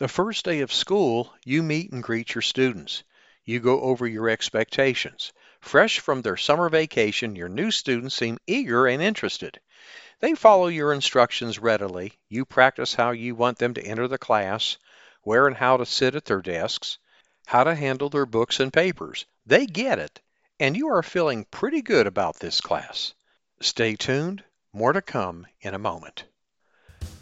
The first day of school, you meet and greet your students. You go over your expectations. Fresh from their summer vacation, your new students seem eager and interested. They follow your instructions readily. You practice how you want them to enter the class, where and how to sit at their desks, how to handle their books and papers. They get it, and you are feeling pretty good about this class. Stay tuned, more to come in a moment.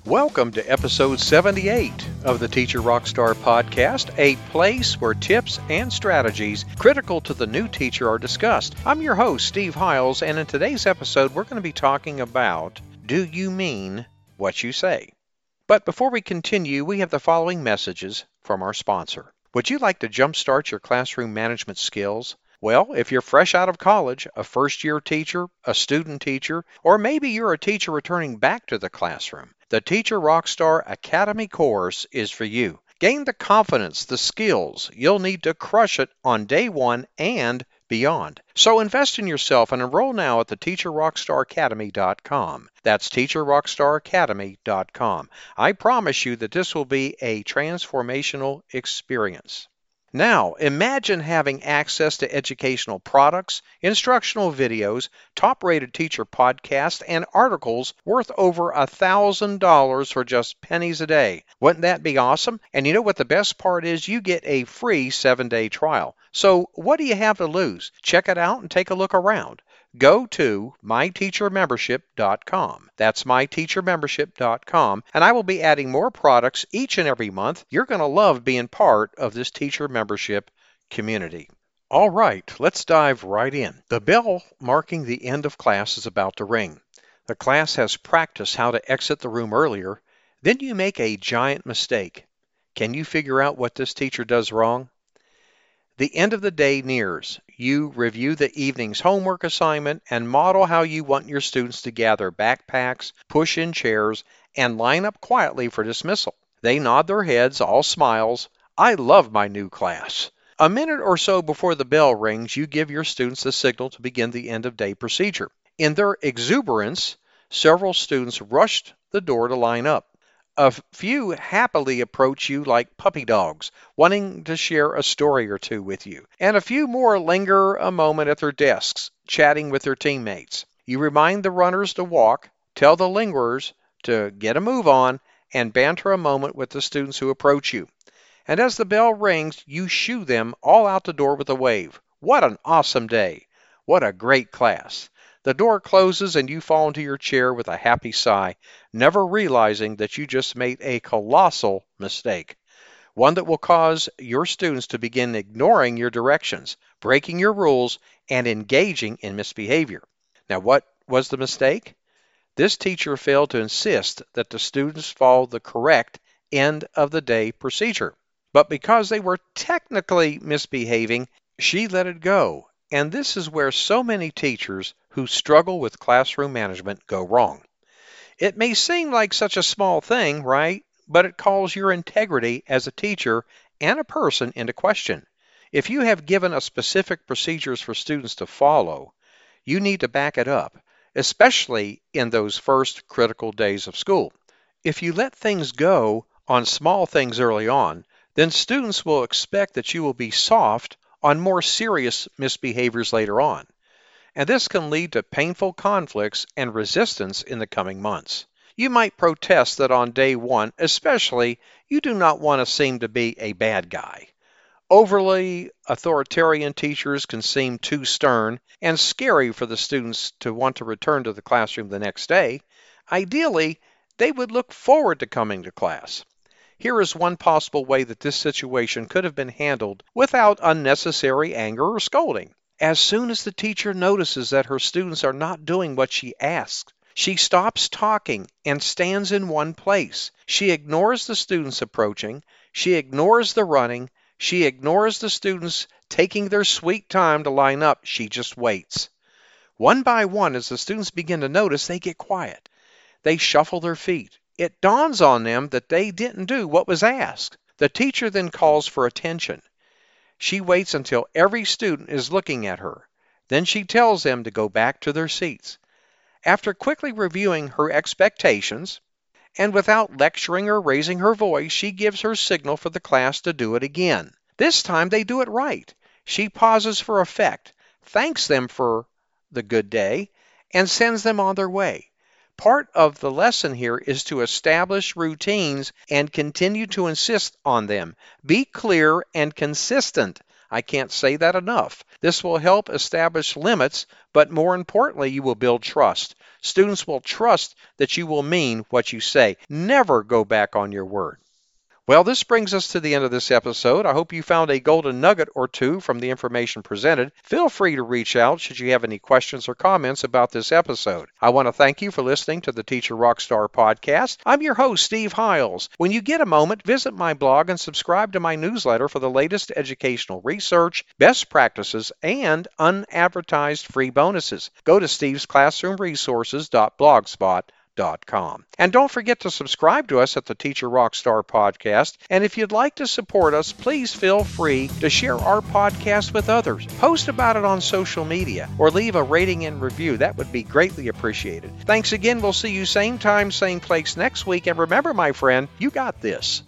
Welcome to episode 78 of the Teacher Rockstar podcast, a place where tips and strategies critical to the new teacher are discussed. I'm your host, Steve Hiles, and in today's episode, we're going to be talking about, do you mean what you say? But before we continue, we have the following messages from our sponsor. Would you like to jumpstart your classroom management skills? Well, if you're fresh out of college, a first-year teacher, a student teacher, or maybe you're a teacher returning back to the classroom, the Teacher Rockstar Academy course is for you. Gain the confidence, the skills you'll need to crush it on day one and beyond. So invest in yourself and enroll now at theteacherrockstaracademy.com. That's teacherrockstaracademy.com. I promise you that this will be a transformational experience. Now, imagine having access to educational products, instructional videos, top-rated teacher podcasts, and articles worth over $1,000 for just pennies a day. Wouldn't that be awesome? And you know what the best part is? You get a free 7-day trial. So what do you have to lose? Check it out and take a look around. Go to myteachermembership.com. That's myteachermembership.com, and I will be adding more products each and every month. You're going to love being part of this teacher membership community. All right, let's dive right in. The bell marking the end of class is about to ring. The class has practiced how to exit the room earlier. Then you make a giant mistake. Can you figure out what this teacher does wrong? The end of the day nears. You review the evening's homework assignment and model how you want your students to gather backpacks, push in chairs, and line up quietly for dismissal. They nod their heads, all smiles. I love my new class. A minute or so before the bell rings, you give your students the signal to begin the end of day procedure. In their exuberance, several students rushed the door to line up. A few happily approach you like puppy dogs, wanting to share a story or two with you, and a few more linger a moment at their desks, chatting with their teammates. You remind the runners to walk, tell the lingerers to get a move on, and banter a moment with the students who approach you. And as the bell rings, you shoo them all out the door with a wave. What an awesome day! What a great class! The door closes and you fall into your chair with a happy sigh, never realizing that you just made a colossal mistake, one that will cause your students to begin ignoring your directions, breaking your rules, and engaging in misbehavior. Now, what was the mistake? This teacher failed to insist that the students follow the correct end-of-the-day procedure. But because they were technically misbehaving, she let it go. And this is where so many teachers who struggle with classroom management go wrong. It may seem like such a small thing, right? But it calls your integrity as a teacher and a person into question. If you have given us specific procedures for students to follow, you need to back it up, especially in those first critical days of school. If you let things go on small things early on, then students will expect that you will be soft on more serious misbehaviors later on, and this can lead to painful conflicts and resistance in the coming months. You might protest that on day one, especially, you do not want to seem to be a bad guy. Overly authoritarian teachers can seem too stern and scary for the students to want to return to the classroom the next day. Ideally, they would look forward to coming to class. Here is one possible way that this situation could have been handled without unnecessary anger or scolding. As soon as the teacher notices that her students are not doing what she asks, she stops talking and stands in one place. She ignores the students approaching. She ignores the running. She ignores the students taking their sweet time to line up. She just waits. One by one, as the students begin to notice, they get quiet. They shuffle their feet. It dawns on them that they didn't do what was asked. The teacher then calls for attention. She waits until every student is looking at her. Then she tells them to go back to their seats. After quickly reviewing her expectations and without lecturing or raising her voice, she gives her signal for the class to do it again. This time they do it right. She pauses for effect, thanks them for the good day, and sends them on their way. Part of the lesson here is to establish routines and continue to insist on them. Be clear and consistent. I can't say that enough. This will help establish limits, but more importantly, you will build trust. Students will trust that you will mean what you say. Never go back on your word. Well, this brings us to the end of this episode. I hope you found a golden nugget or two from the information presented. Feel free to reach out should you have any questions or comments about this episode. I want to thank you for listening to the Teacher Rockstar podcast. I'm your host, Steve Hiles. When you get a moment, visit my blog and subscribe to my newsletter for the latest educational research, best practices, and unadvertised free bonuses. Go to stevesclassroomresources.blogspot.com. And don't forget to subscribe to us at the Teacher Rockstar Podcast. And if you'd like to support us, please feel free to share our podcast with others. Post about it on social media or leave a rating and review. That would be greatly appreciated. Thanks again. We'll see you same time, same place next week. And remember, my friend, you got this.